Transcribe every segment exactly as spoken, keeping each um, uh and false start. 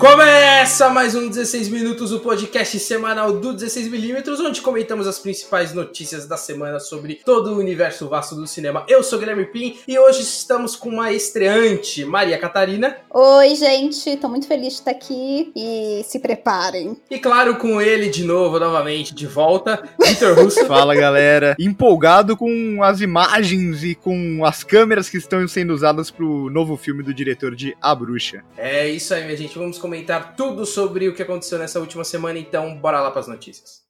Começa mais um dezesseis minutos, o podcast semanal do dezesseis milímetros, onde comentamos as principais notícias da semana sobre todo o universo vasto do cinema. Eu sou Guilherme Pim e hoje estamos com uma estreante, Maria Catarina. Oi, gente, tô muito feliz de estar aqui e se preparem. E claro, com ele de novo, novamente, de volta, Vitor Russo. Fala, galera. Empolgado com as imagens e com as câmeras que estão sendo usadas pro novo filme do diretor de A Bruxa. É isso aí, minha gente, vamos começar. comentar tudo sobre o que aconteceu nessa última semana, então bora lá para as notícias.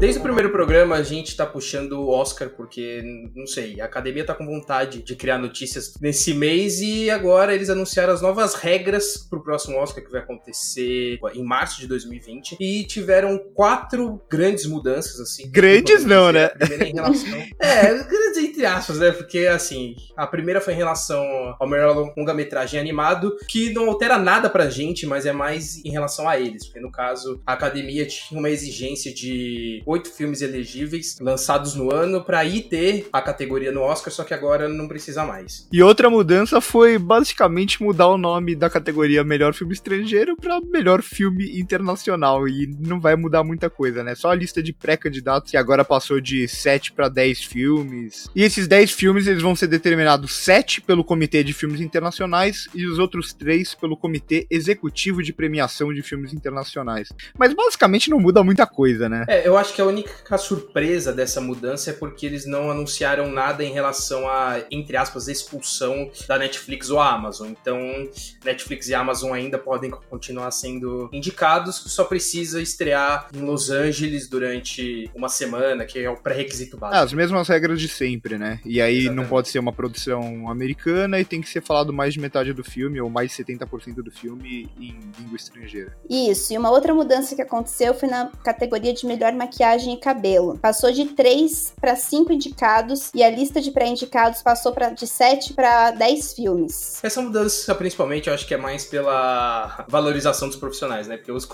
Desde o primeiro programa a gente tá puxando o Oscar porque, não sei, a academia tá com vontade de criar notícias nesse mês e agora eles anunciaram as novas regras pro próximo Oscar que vai acontecer em março de dois mil e vinte e tiveram quatro grandes mudanças, assim. Grandes não, né? Em relação... é, grandes entre aspas, né? Porque, assim, a primeira foi em relação ao melhor longa-metragem animado, que não altera nada pra gente, mas é mais em relação a eles, porque no caso a academia tinha uma exigência de oito filmes elegíveis lançados no ano pra ir ter a categoria no Oscar, só que agora não precisa mais. E outra mudança foi basicamente mudar o nome da categoria melhor filme estrangeiro pra melhor filme internacional, e não vai mudar muita coisa, né? Só a lista de pré-candidatos que agora passou de sete pra dez filmes. E esses dez filmes, eles vão ser determinados sete pelo Comitê de Filmes Internacionais e os outros três pelo Comitê Executivo de Premiação de Filmes Internacionais. Mas basicamente não muda muita coisa, né? É, eu acho que que a única surpresa dessa mudança é porque eles não anunciaram nada em relação a, entre aspas, expulsão da Netflix ou a Amazon. Então, Netflix e Amazon ainda podem continuar sendo indicados, só precisa estrear em Los Angeles durante uma semana, que é o pré-requisito básico. Ah, as mesmas regras de sempre, né? E aí Exatamente. Não pode ser uma produção americana e tem que ser falado mais de metade do filme ou mais de setenta por cento do filme em língua estrangeira. Isso, e uma outra mudança que aconteceu foi na categoria de melhor maquiagem e cabelo. Passou de três para cinco indicados e a lista de pré-indicados passou pra, de sete para dez filmes. Essa mudança, principalmente, eu acho que é mais pela valorização dos profissionais, né? Porque os,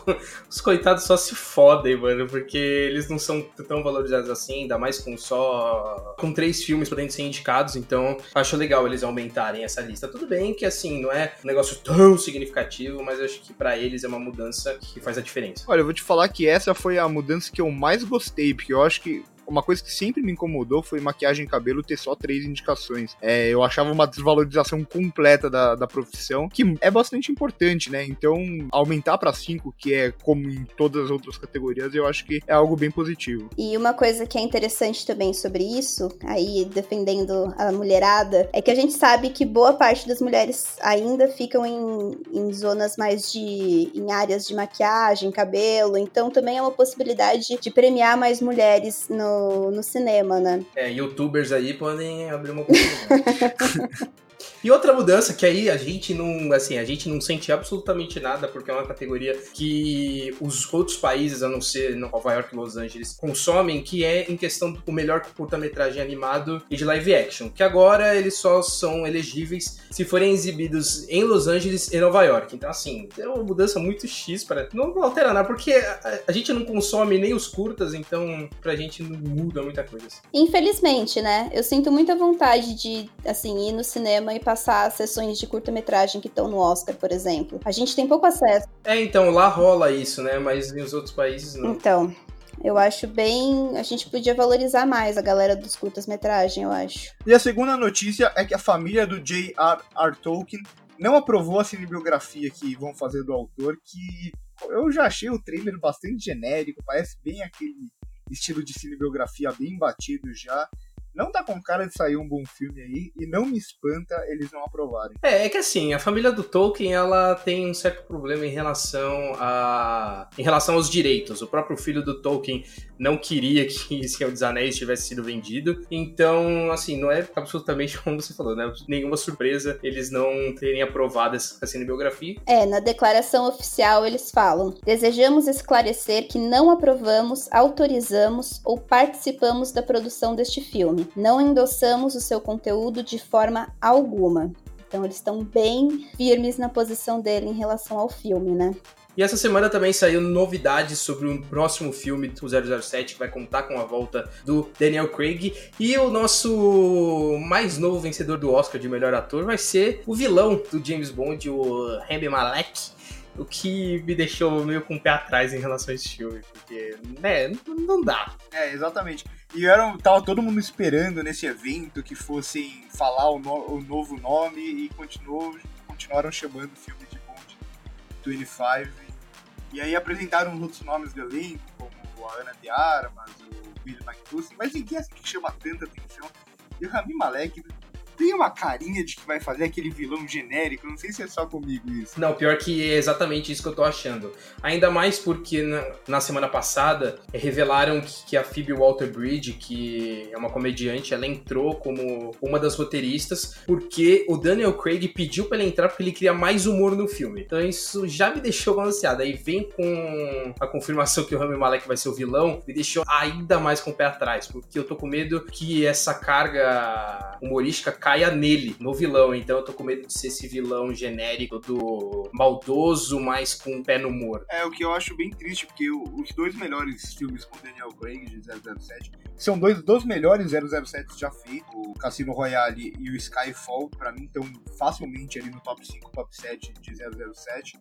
os coitados só se fodem, mano, porque eles não são tão valorizados assim, ainda mais com só... com três filmes podendo ser indicados, então acho legal eles aumentarem essa lista. Tudo bem que, assim, não é um negócio tão significativo, mas eu acho que pra eles é uma mudança que faz a diferença. Olha, eu vou te falar que essa foi a mudança que eu mais gostei, porque eu acho que uma coisa que sempre me incomodou foi maquiagem e cabelo ter só três indicações. É, eu achava uma desvalorização completa da, da profissão, que é bastante importante, né? Então, aumentar pra cinco, que é como em todas as outras categorias, eu acho que é algo bem positivo. E uma coisa que é interessante também sobre isso, aí defendendo a mulherada, é que a gente sabe que boa parte das mulheres ainda ficam em, em zonas mais de... em áreas de maquiagem, cabelo, então também é uma possibilidade de premiar mais mulheres no no cinema, né? É, youtubers aí podem abrir uma oportunidade. E outra mudança que aí a gente não, assim, a gente não sente absolutamente nada, porque é uma categoria que os outros países, a não ser Nova York e Los Angeles, consomem, que é em questão do melhor curta-metragem animado e de live action, que agora eles só são elegíveis se forem exibidos em Los Angeles e Nova York. Então, assim, é uma mudança muito X, para não altera nada, porque a, a gente não consome nem os curtas, então pra gente não muda muita coisa. Assim. Infelizmente, né? Eu sinto muita vontade de, assim, ir no cinema e passar sessões de curta-metragem que estão no Oscar, por exemplo. A gente tem pouco acesso. É, então, lá rola isso, né? Mas nos outros países não. Então, eu acho bem... a gente podia valorizar mais a galera dos curtas-metragem, eu acho. E a segunda notícia é que a família do J R R. Tolkien não aprovou a cinebiografia que vão fazer do autor, que eu já achei o trailer bastante genérico, parece bem aquele estilo de cinebiografia bem batido já. Não tá com cara de sair um bom filme aí, e não me espanta eles não aprovarem. É, é que assim, a família do Tolkien, ela tem um certo problema em relação a... em relação aos direitos. O próprio filho do Tolkien não queria que Senhor dos Anéis tivesse sido vendido, então, assim, não é absolutamente como você falou, né? Nenhuma surpresa eles não terem aprovado essa cinebiografia. É, na declaração oficial eles falam: desejamos esclarecer que não aprovamos, autorizamos ou participamos da produção deste filme. Não endossamos o seu conteúdo de forma alguma. Então eles estão bem firmes na posição dele em relação ao filme, né? E essa semana também saiu novidades sobre o próximo filme do zero zero sete, que vai contar com a volta do Daniel Craig. E o nosso mais novo vencedor do Oscar de melhor ator vai ser o vilão do James Bond, o Rami Malek. O que me deixou meio com o pé atrás em relação a esse filme, porque, né, não dá. É, exatamente. E era, tava todo mundo esperando nesse evento que fossem falar o, no, o novo nome e continuou, continuaram chamando o filme de Bond vinte e cinco. E aí apresentaram os outros nomes do elenco, como a Ana de Armas, o William McTussin, mas ninguém assim que chama tanta atenção. E o Rami Malek tem uma carinha de que vai fazer aquele vilão genérico, não sei se é só comigo isso. Não, pior que é exatamente isso que eu tô achando. Ainda mais porque na, na semana passada revelaram que, que a Phoebe Waller-Bridge, que é uma comediante, ela entrou como uma das roteiristas porque o Daniel Craig pediu pra ela entrar porque ele queria mais humor no filme. Então isso já me deixou balanceado. Aí vem com a confirmação que o Rami Malek vai ser o vilão, me deixou ainda mais com o pé atrás, porque eu tô com medo que essa carga humorística caia nele, no vilão. Então eu tô com medo de ser esse vilão genérico do maldoso, mas com um pé no humor. É, o que eu acho bem triste, porque os dois melhores filmes com Daniel Craig de zero zero sete são dois dos melhores zero zero sete já feitos. O Cassino Royale e o Skyfall, pra mim, estão facilmente ali no top cinco, top sete de zero zero sete.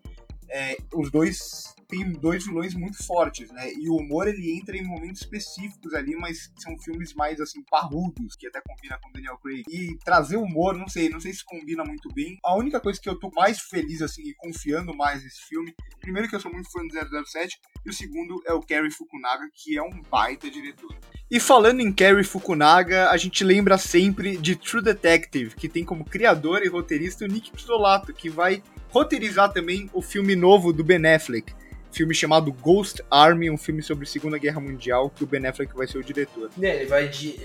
É, os dois têm dois vilões muito fortes, né? E o humor, ele entra em momentos específicos ali, mas são filmes mais, assim, parrudos, que até combina com Daniel Craig. E trazer humor, não sei, não sei se combina muito bem. A única coisa que eu tô mais feliz, assim, e confiando mais nesse filme, primeiro que eu sou muito fã do zero zero sete, e o segundo é o Cary Fukunaga, que é um baita diretor. E falando em Cary Fukunaga, a gente lembra sempre de True Detective, que tem como criador e roteirista o Nic Pizzolatto, que vai roteirizar também o filme novo do Ben Affleck, filme chamado Ghost Army, um filme sobre a Segunda Guerra Mundial, que o Ben Affleck vai ser o diretor. É, ele vai, di-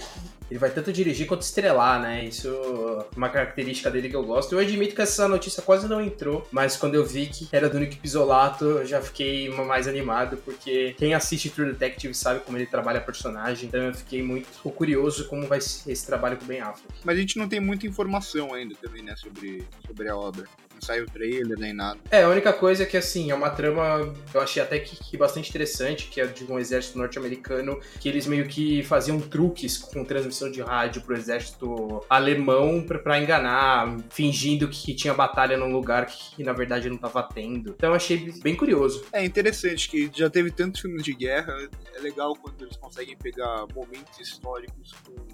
ele vai tanto dirigir quanto estrelar, né? Isso é uma característica dele que eu gosto. Eu admito que essa notícia quase não entrou, mas quando eu vi que era do Nic Pizzolatto, eu já fiquei mais animado, porque quem assiste True Detective sabe como ele trabalha a personagem, então eu fiquei muito curioso como vai ser esse trabalho com o Ben Affleck. Mas a gente não tem muita informação ainda também, né, sobre, sobre a obra. Não saiu trailer nem nada. É, a única coisa é que, assim, é uma trama que eu achei até que, que bastante interessante, que é de um exército norte-americano, que eles meio que faziam truques com transmissão de rádio pro exército alemão pra, pra enganar, fingindo que tinha batalha num lugar que, que na verdade não tava tendo. Então eu achei bem curioso. É interessante que já teve tantos filmes de guerra, é legal quando eles conseguem pegar momentos históricos com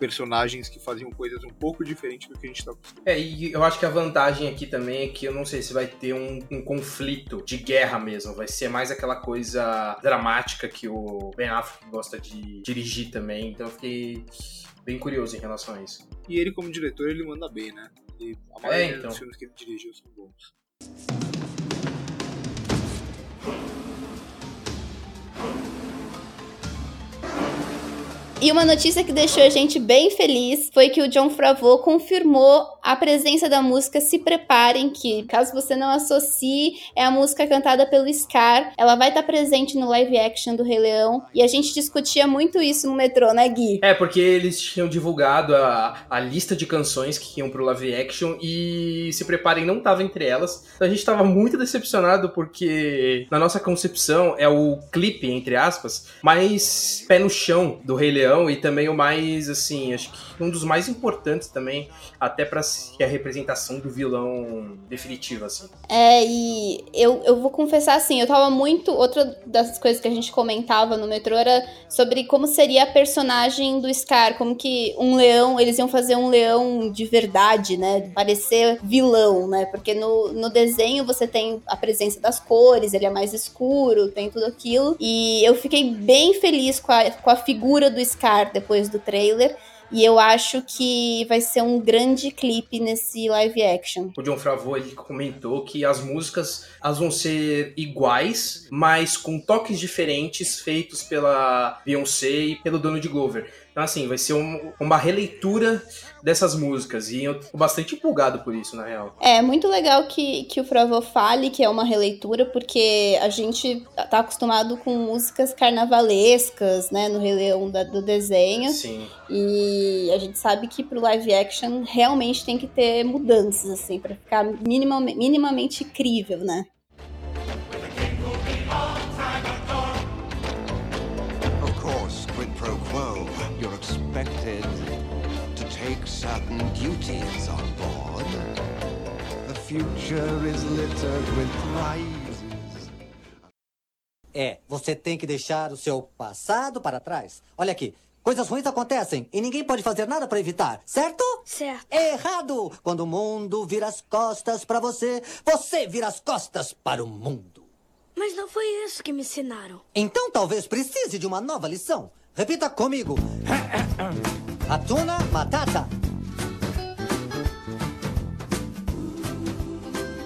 personagens que faziam coisas um pouco diferentes do que a gente tá acostumado. É, e eu acho que a vantagem aqui também é que eu não sei se vai ter um, um conflito de guerra mesmo, vai ser mais aquela coisa dramática que o Ben Affleck gosta de dirigir também, então eu fiquei bem curioso em relação a isso. E ele como diretor, ele manda bem, né? E a maioria é, então. dos filmes que ele dirigiu são bons. E uma notícia que deixou a gente bem feliz foi que o Jon Favreau confirmou a presença da música Se Preparem, que, caso você não associe, é a música cantada pelo Scar. Ela vai estar presente no live action do Rei Leão, e a gente discutia muito isso no metrô, né, Gui? É, porque eles tinham divulgado a, a lista de canções que iam pro live action e Se Preparem não tava entre elas. Então a gente tava muito decepcionado, porque na nossa concepção é o clipe, entre aspas, mais pé no chão do Rei Leão. E também o mais, assim, acho que um dos mais importantes também, até pra ser a representação do vilão definitiva, assim. É, e eu, eu vou confessar, assim, eu tava muito... Outra das coisas que a gente comentava no metrô era sobre como seria a personagem do Scar, como que um leão, eles iam fazer um leão de verdade, né? Parecer vilão, né? Porque no, no desenho você tem a presença das cores, ele é mais escuro, tem tudo aquilo. E eu fiquei bem feliz com a, com a figura do Scar Scar depois do trailer, e eu acho que vai ser um grande clipe nesse live action. O Jon Favreau, ele comentou que as músicas, elas vão ser iguais, mas com toques diferentes feitos pela Beyoncé e pelo Donald Glover. Então, assim, vai ser um, uma releitura dessas músicas, e eu tô bastante empolgado por isso, na real. É, muito legal que, que o Favreau fale que é uma releitura, porque a gente tá acostumado com músicas carnavalescas, né, no Rei Leão da, do desenho. Sim. E a gente sabe que pro live action realmente tem que ter mudanças, assim, pra ficar minimamente, minimamente crível, né? certain duties on board. The future is littered with prizes. É, você tem que deixar o seu passado para trás. Olha aqui. Coisas ruins acontecem e ninguém pode fazer nada para evitar, certo? Certo. Errado! Quando o mundo vira as costas para você, você vira as costas para o mundo. Mas não foi isso que me ensinaram. Então talvez precise de uma nova lição. Repita comigo. Hakuna Matata.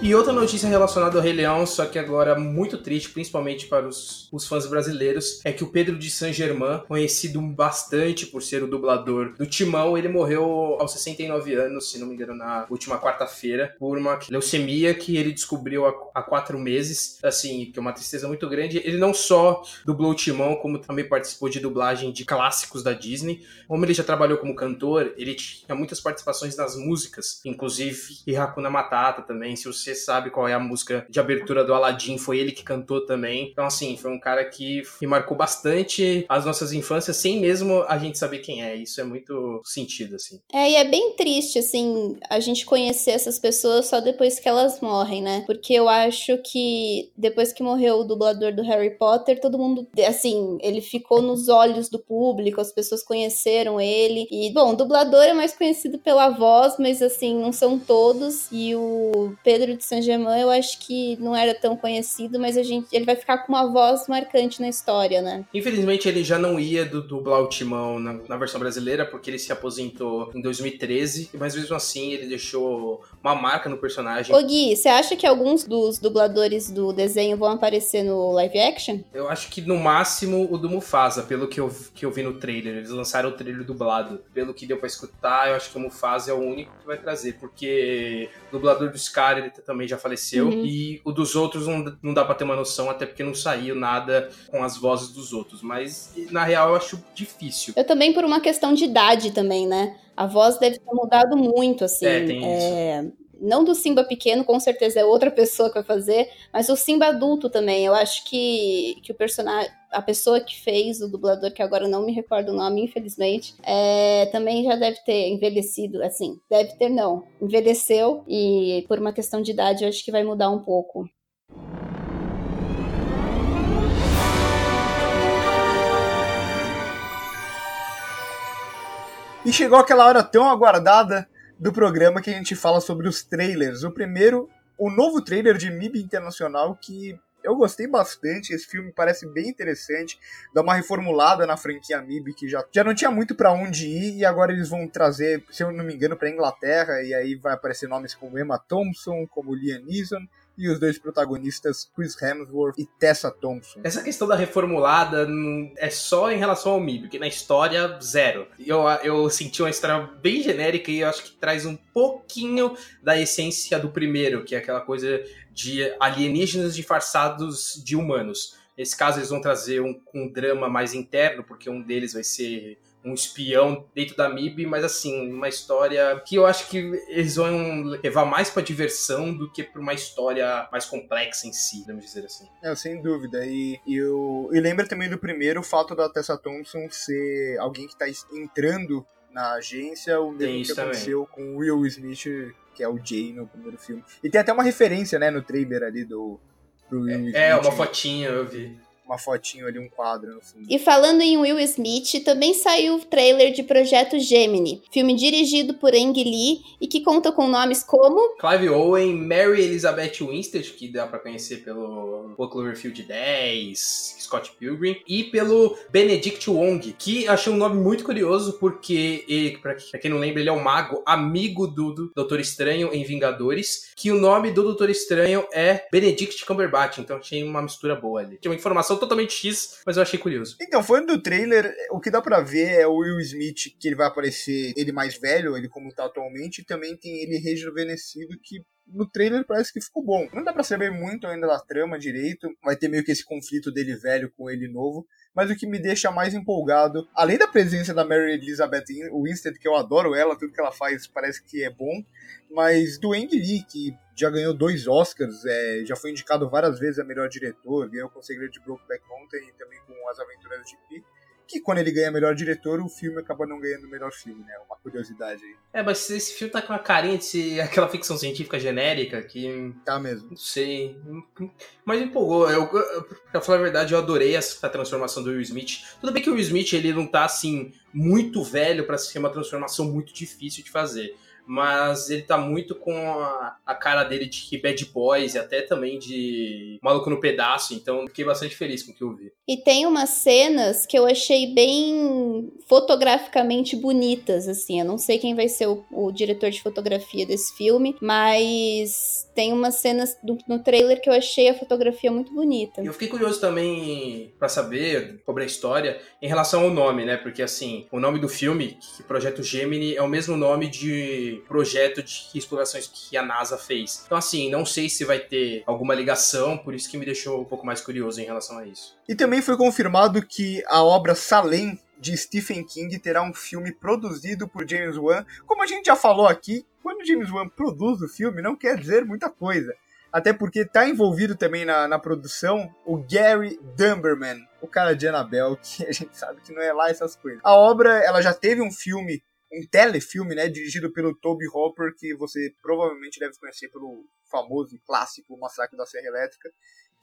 E outra notícia relacionada ao Rei Leão, só que agora muito triste, principalmente para os, os fãs brasileiros, é que o Pedro de Saint-Germain, conhecido bastante por ser o dublador do Timão, ele morreu aos sessenta e nove anos, se não me engano, na última quarta-feira, por uma leucemia que ele descobriu há, há quatro meses, assim, que é uma tristeza muito grande. Ele não só dublou o Timão, como também participou de dublagem de clássicos da Disney. Como ele já trabalhou como cantor, ele tinha muitas participações nas músicas, inclusive Hakuna Matata também, se você sabe qual é a música de abertura do Aladdin, foi ele que cantou também. Então assim, foi um cara que marcou bastante as nossas infâncias, sem mesmo a gente saber quem é. Isso é muito sentido, assim. É, e é bem triste, assim, a gente conhecer essas pessoas só depois que elas morrem, né? Porque eu acho que depois que morreu o dublador do Harry Potter, todo mundo, assim, ele ficou nos olhos do público, as pessoas conheceram ele, e, bom, o dublador é mais conhecido pela voz, mas assim, não são todos, e o Pedro de Saint-Germain, eu acho que não era tão conhecido, mas a gente, ele vai ficar com uma voz marcante na história, né? Infelizmente, ele já não ia do, dublar o Timão na, na versão brasileira, porque ele se aposentou em dois mil e treze, mas mesmo assim, ele deixou uma marca no personagem. Ô Gui, você acha que alguns dos dubladores do desenho vão aparecer no live action? Eu acho que, no máximo, o do Mufasa, pelo que eu, que eu vi no trailer. Eles lançaram o trailer dublado. Pelo que deu pra escutar, eu acho que o Mufasa é o único que vai trazer, porque o dublador do Scar, ele tá também já faleceu, uhum. E o dos outros não, não dá pra ter uma noção, até porque não saiu nada com as vozes dos outros, mas na real eu acho difícil. Eu também por uma questão de idade também, né? A voz deve ter mudado muito, assim. É, tem é... isso. Não do Simba pequeno, com certeza é outra pessoa que vai fazer, mas o Simba adulto também. Eu acho que, que o personagem, a pessoa que fez o dublador, que agora não me recordo o nome, infelizmente, é, também já deve ter envelhecido, assim, deve ter não, envelheceu, e por uma questão de idade eu acho que vai mudar um pouco. E chegou aquela hora tão aguardada do programa que a gente fala sobre os trailers. O primeiro, o novo trailer de M I B Internacional, que eu gostei bastante, esse filme parece bem interessante, dá uma reformulada na franquia M I B, que já, já não tinha muito pra onde ir, e agora eles vão trazer, se eu não me engano, pra Inglaterra, e aí vai aparecer nomes como Emma Thompson, como Liam Neeson, e os dois protagonistas, Chris Hemsworth e Tessa Thompson. Essa questão da reformulada é só em relação ao M I B, porque na história, zero. Eu, eu senti uma história bem genérica e eu acho que traz um pouquinho da essência do primeiro, que é aquela coisa de alienígenas disfarçados de humanos. Nesse caso, eles vão trazer um, um drama mais interno, porque um deles vai ser um espião dentro da M I B, mas assim, uma história que eu acho que eles vão levar mais pra diversão do que pra uma história mais complexa em si, vamos dizer assim. É, sem dúvida, e, e, eu, e lembra também do primeiro, o fato da Tessa Thompson ser alguém que tá entrando na agência, o mesmo que aconteceu também com o Will Smith, que é o Jay no primeiro filme, e tem até uma referência, né, no trailer ali do, do Will é, Smith. É, uma fotinha, eu vi. Uma fotinho ali, um quadro no fundo. E falando em Will Smith, também saiu o trailer de Projeto Gemini, filme dirigido por Ang Lee e que conta com nomes como Clive Owen, Mary Elizabeth Winstead, que dá pra conhecer pelo o Cloverfield dez, Scott Pilgrim, e pelo Benedict Wong, que achei um nome muito curioso porque, ele, pra quem não lembra, ele é um mago, amigo do, do Doutor Estranho em Vingadores, que o nome do Doutor Estranho é Benedict Cumberbatch, então achei uma mistura boa ali. Tinha uma informação totalmente X, mas eu achei curioso. Então, falando do trailer, o que dá pra ver é o Will Smith, que ele vai aparecer ele mais velho, ele como tá atualmente, e também tem ele rejuvenescido, que no trailer parece que ficou bom. Não dá pra saber muito ainda da trama direito, vai ter meio que esse conflito dele velho com ele novo, mas o que me deixa mais empolgado, além da presença da Mary Elizabeth Winstead, que eu adoro ela, tudo que ela faz parece que é bom, mas do Ang Lee, que já ganhou dois Oscars, é, já foi indicado várias vezes a melhor diretor, ganhou com o Segredo de Brokeback Mountain e também com As Aventuras de Pi, que quando ele ganha melhor diretor, o filme acaba não ganhando o melhor filme, né? Uma curiosidade aí. É, mas esse filme tá com a carinha de ser aquela ficção científica genérica que... Tá mesmo. Não sei. Mas empolgou. Eu, pra falar a verdade, eu adorei essa transformação do Will Smith. Tudo bem que o Will Smith, ele não tá, assim, muito velho pra ser uma transformação muito difícil de fazer. Mas ele tá muito com a, a cara dele de Bad Boys e até também de Maluco no Pedaço, então fiquei bastante feliz com o que eu vi. E tem umas cenas que eu achei bem fotograficamente bonitas, assim, eu não sei quem vai ser o, o diretor de fotografia desse filme, mas tem umas cenas do, no trailer que eu achei a fotografia muito bonita. Eu fiquei curioso também pra saber sobre a história em relação ao nome, né, porque assim, o nome do filme, que Projeto Gemini, é o mesmo nome de projeto de explorações que a NASA fez. Então, assim, não sei se vai ter alguma ligação, por isso que me deixou um pouco mais curioso em relação a isso. E também foi confirmado que a obra Salem de Stephen King terá um filme produzido por James Wan. Como a gente já falou aqui, quando James Wan produz o filme, não quer dizer muita coisa. Até porque tá envolvido também na, na produção o Gary Dauberman, o cara de Annabelle, que a gente sabe que não é lá essas coisas. A obra, ela já teve um filme, um telefilme, né, dirigido pelo Toby Hooper, que você provavelmente deve conhecer pelo famoso e clássico Massacre da Serra Elétrica,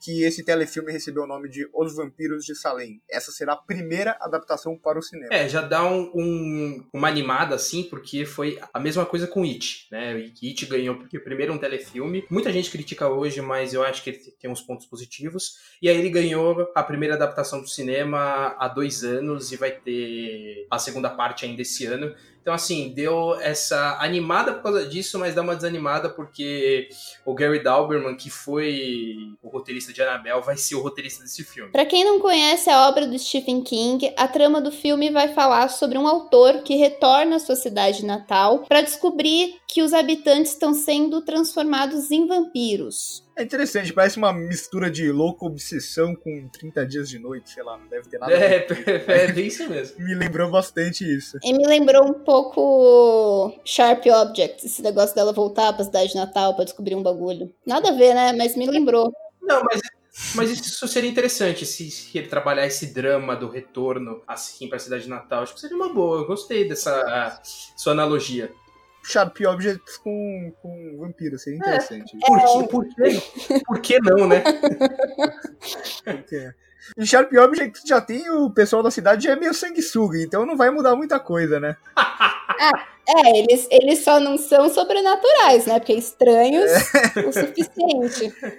que esse telefilme recebeu o nome de Os Vampiros de Salem. Essa será a primeira adaptação para o cinema. É, já dá um, um, uma animada, assim, porque foi a mesma coisa com It, né? It ganhou porque primeiro um telefilme. Muita gente critica hoje, mas eu acho que ele tem uns pontos positivos. E aí ele ganhou a primeira adaptação do cinema há dois anos e vai ter a segunda parte ainda esse ano. Então, assim, deu essa animada por causa disso, mas dá uma desanimada porque o Gary Dauberman, que foi o roteirista de Annabelle, vai ser o roteirista desse filme. Pra quem não conhece a obra do Stephen King, a trama do filme vai falar sobre um autor que retorna à sua cidade natal pra descobrir que os habitantes estão sendo transformados em vampiros. É interessante, parece uma mistura de Louca Obsessão com trinta Dias de Noite, sei lá, não deve ter nada. É, é bem isso mesmo. Me lembrou bastante isso. E me lembrou um pouco Sharp Objects, esse negócio dela voltar pra cidade natal pra descobrir um bagulho. Nada a ver, né? Mas me lembrou. Não, mas... Mas isso seria interessante, se, se ele trabalhar esse drama do retorno, assim, pra cidade natal. Acho que seria uma boa, eu gostei dessa sua analogia. Sharp Objects com, com vampiros, seria interessante. É. Por, por, que, por que não, né? Por que? Em Sharp Objects já tem o pessoal da cidade, já é meio sanguessuga, então não vai mudar muita coisa, né? Ah, é, eles, eles só não são sobrenaturais, né? Porque estranhos é. O suficiente.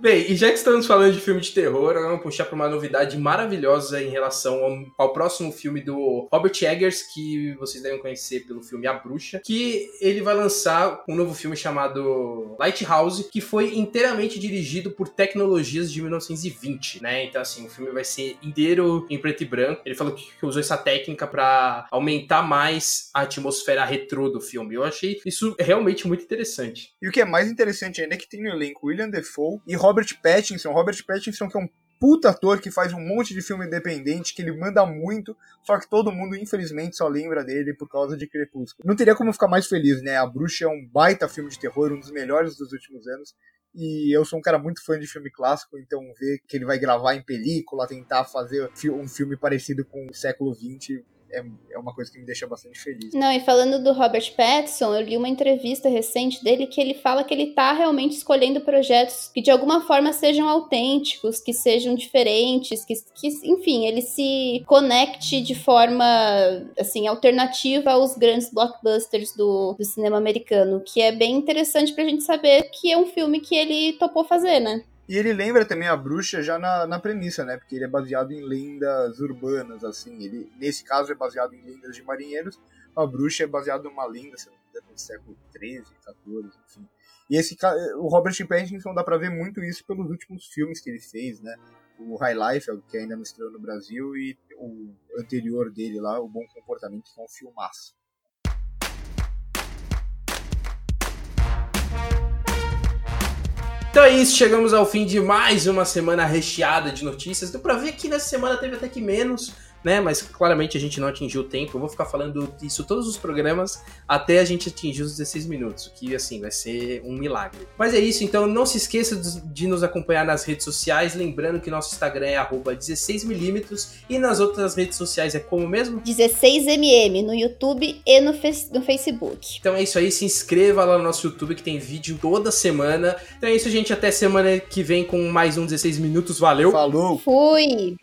Bem, e já que estamos falando de filme de terror, vamos puxar para uma novidade maravilhosa em relação ao, ao próximo filme do Robert Eggers, que vocês devem conhecer pelo filme A Bruxa, que ele vai lançar um novo filme chamado Lighthouse, que foi inteiramente dirigido por tecnologias de mil novecentos e vinte, né? Então, assim, o filme vai ser inteiro em preto e branco. Ele falou que usou essa técnica para aumentar mais a atmosfera retrô do filme. Eu achei isso realmente muito interessante. E o que é mais interessante ainda é que tem no elenco William Dafoe e Robert Pattinson. Robert Pattinson, que é um puta ator que faz um monte de filme independente, que ele manda muito, só que todo mundo, infelizmente, só lembra dele por causa de Crepúsculo. Não teria como ficar mais feliz, né? A Bruxa é um baita filme de terror, um dos melhores dos últimos anos, e eu sou um cara muito fã de filme clássico, então ver que ele vai gravar em película, tentar fazer um filme parecido com o século vinte... é uma coisa que me deixa bastante feliz. Não, e falando do Robert Pattinson, eu li uma entrevista recente dele que ele fala que ele tá realmente escolhendo projetos que de alguma forma sejam autênticos, que sejam diferentes, que, que enfim, ele se conecte de forma, assim, alternativa aos grandes blockbusters do, do cinema americano, que é bem interessante pra gente saber que é um filme que ele topou fazer, né? E ele lembra também A Bruxa já na, na premissa, né? Porque ele é baseado em lendas urbanas, assim. Ele, nesse caso, é baseado em lendas de marinheiros. A Bruxa é baseada em uma lenda, se não me engano, do século treze, quatorze, enfim. E esse, o Robert Pattinson dá pra ver muito isso pelos últimos filmes que ele fez, né? O High Life, que ainda não estreou no Brasil, e o anterior dele lá, O Bom Comportamento, que é um filmaço. Então é isso, chegamos ao fim de mais uma semana recheada de notícias. Deu pra ver que nessa semana teve até que menos, né? Mas claramente a gente não atingiu o tempo. Eu vou ficar falando disso todos os programas até a gente atingir os dezesseis minutos, que assim, vai ser um milagre. Mas é isso, então não se esqueça de nos acompanhar nas redes sociais, lembrando que nosso Instagram é arroba dezesseis milímetros e nas outras redes sociais é como mesmo? dezesseis M M, no YouTube e no, fe- no Facebook. Então é isso aí, se inscreva lá no nosso YouTube que tem vídeo toda semana. Então é isso, gente, até semana que vem com mais um dezesseis minutos, valeu! Falou! Fui!